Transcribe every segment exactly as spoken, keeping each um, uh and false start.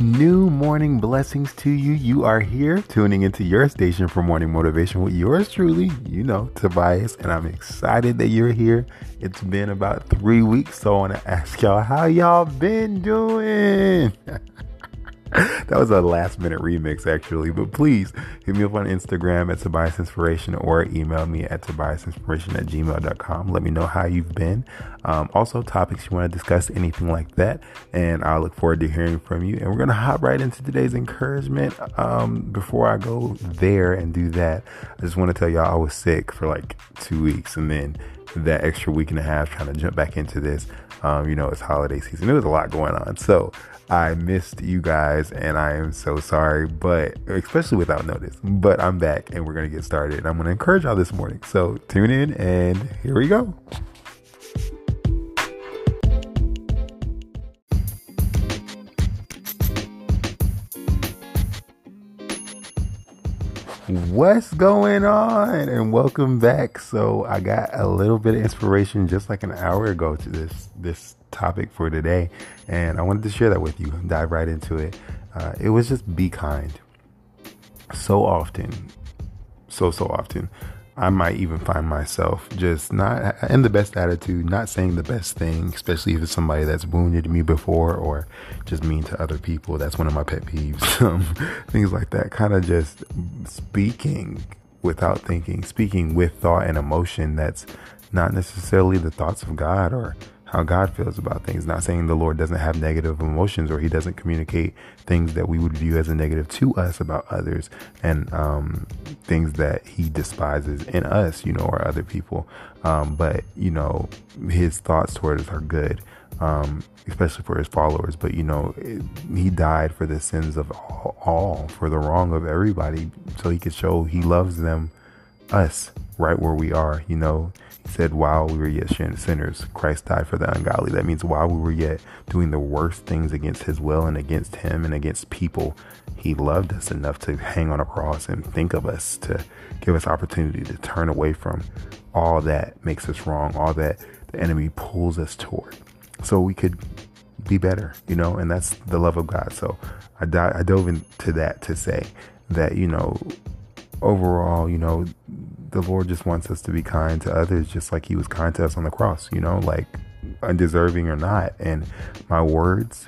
New morning blessings to you. You are here tuning into your station for morning motivation with yours truly, you know, Tobias, and I'm excited that you're here. It's been about three weeks, so I want to ask y'all how y'all been doing. That was a last minute remix actually, but please hit me up on Instagram at Tobias Inspiration or email me at tobias inspiration at gmail dot com. Let me know how you've been. Um, also topics you want to discuss, anything like that. And I look forward to hearing from you. And we're going to hop right into today's encouragement. Um, before I go there and do that, I just want to tell y'all I was sick for like two weeks and then that extra week and a half trying to jump back into this. Um, you know, it's holiday season. There was a lot going on. So I missed you guys and I am so sorry, but especially without notice, but I'm back and we're going to get started. And I'm going to encourage y'all this morning. So tune in and here we go. What's going on? And welcome back. So I got a little bit of inspiration just like an hour ago to this this topic for today, and I wanted to share that with you. Dive right into it. Uh, it was just be kind. So often, so so often, I might even find myself just not in the best attitude, not saying the best thing, especially if it's somebody that's wounded me before or just mean to other people. That's one of my pet peeves. Um, things like that, kind of just speaking without thinking, speaking with thought and emotion that's not necessarily the thoughts of God or how God feels about things. Not saying the Lord doesn't have negative emotions or he doesn't communicate things that we would view as a negative to us about others and um things that he despises in us, you know, or other people. Um, but, you know, his thoughts toward us are good, um, especially for his followers. But, you know, it, he died for the sins of all, all, for the wrong of everybody, so he could show he loves them, us, right where we are. You know, he said, while we were yet sinners, Christ died for the ungodly. That means while we were yet doing the worst things against his will and against him and against people, he loved us enough to hang on a cross and think of us, to give us opportunity to turn away from all that makes us wrong, all that the enemy pulls us toward, so we could be better, you know, and that's the love of God. So I, di- I dove into that to say that, you know, overall, you know, the Lord just wants us to be kind to others, just like he was kind to us on the cross, you know, like undeserving or not. And my words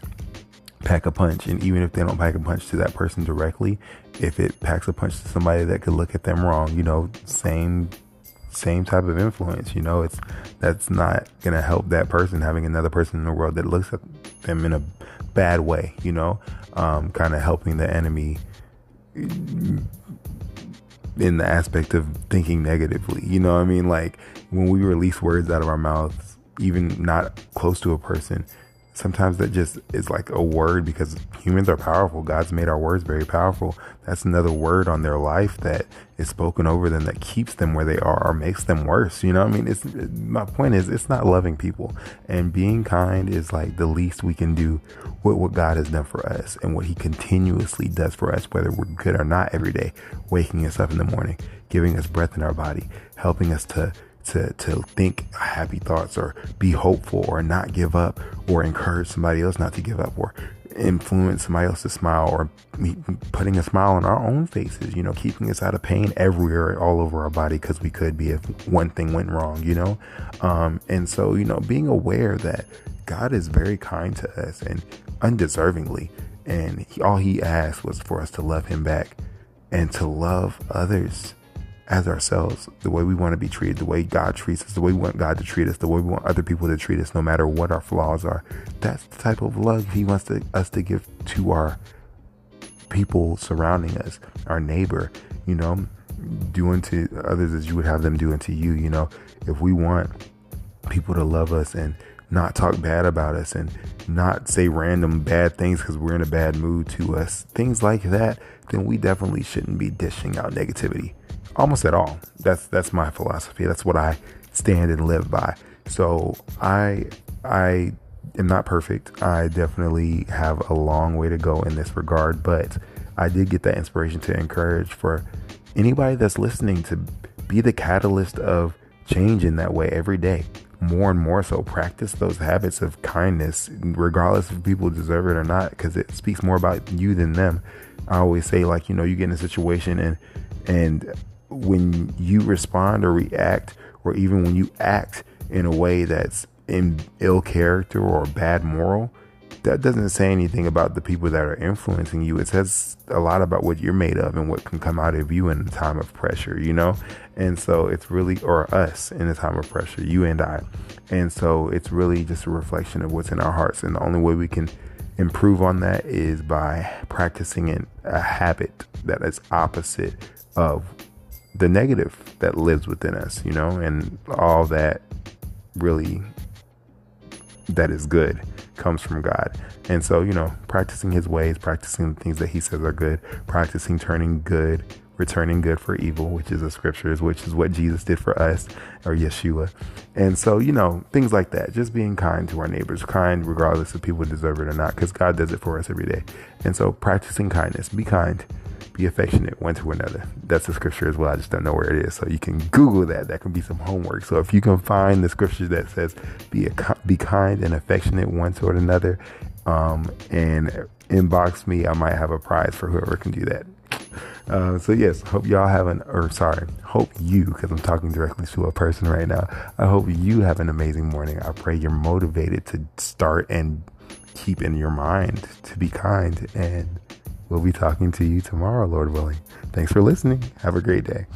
pack a punch. And even if they don't pack a punch to that person directly, if it packs a punch to somebody that could look at them wrong, you know, same same type of influence, you know, it's that's not going to help that person having another person in the world that looks at them in a bad way, you know, um, kind of helping the enemy in the aspect of thinking negatively. You know what I mean? Like when we release words out of our mouths, even not close to a person, sometimes that just is like a word, because humans are powerful. God's made our words very powerful. That's another word on their life that is spoken over them that keeps them where they are or makes them worse. You know what I mean? It's, my point is, it's not loving people, and being kind is like the least we can do with what God has done for us and what he continuously does for us, whether we're good or not, every day, waking us up in the morning, giving us breath in our body, helping us to to to think happy thoughts or be hopeful or not give up or encourage somebody else not to give up or influence somebody else to smile or putting a smile on our own faces, you know, keeping us out of pain everywhere, all over our body, because we could be if one thing went wrong, you know. Um, and so, you know, being aware that God is very kind to us and undeservingly, and he, all he asked was for us to love him back and to love others as ourselves, the way we want to be treated, the way God treats us, the way we want God to treat us, the way we want other people to treat us, no matter what our flaws are. That's the type of love he wants to, us to give to our people surrounding us, our neighbor, you know, doing to others as you would have them do unto you. You know, if we want people to love us and not talk bad about us and not say random bad things because we're in a bad mood to us, things like that, then we definitely shouldn't be dishing out negativity almost at all. That's that's my philosophy. That's what I stand and live by. So I I am not perfect. I definitely have a long way to go in this regard, but I did get that inspiration to encourage for anybody that's listening to be the catalyst of change in that way every day. more and more so practice those habits of kindness, regardless if people deserve it or not, because it speaks more about you than them. I always say, like, you know, you get in a situation and and when you respond or react, or even when you act in a way that's in ill character or bad moral, that doesn't say anything about the people that are influencing you. It says a lot about what you're made of and what can come out of you in a time of pressure, you know? And so it's really, or us in a time of pressure, you and I. And so it's really just a reflection of what's in our hearts. And the only way we can improve on that is by practicing an, a habit that is opposite of the negative that lives within us, you know? And all that really that is good comes from God. And so, you know, practicing his ways, practicing the things that he says are good, practicing turning good, returning good for evil, which is the scriptures, which is what Jesus did for us, or Yeshua. And so, you know, things like that, just being kind to our neighbors, kind regardless if people deserve it or not, because God does it for us every day. And so practicing kindness, be kind, be affectionate one to another. That's the scripture as well. I just don't know where it is. So you can Google that. That can be some homework. So if you can find the scripture that says be a, be kind and affectionate one to another, um, and inbox me, I might have a prize for whoever can do that. Uh, so yes, hope y'all have an, or sorry, hope you, because I'm talking directly to a person right now. I hope you have an amazing morning. I pray you're motivated to start and keep in your mind to be kind, and we'll be talking to you tomorrow, Lord willing. Thanks for listening. Have a great day.